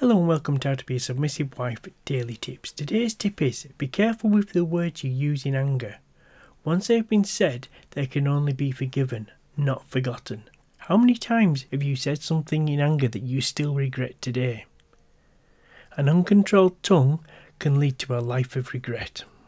Hello and welcome to How to Be a Submissive Wife Daily Tips. Today's tip is, be careful with the words you use in anger. Once they've been said, they can only be forgiven, not forgotten. How many times have you said something in anger that you still regret today? An uncontrolled tongue can lead to a life of regret.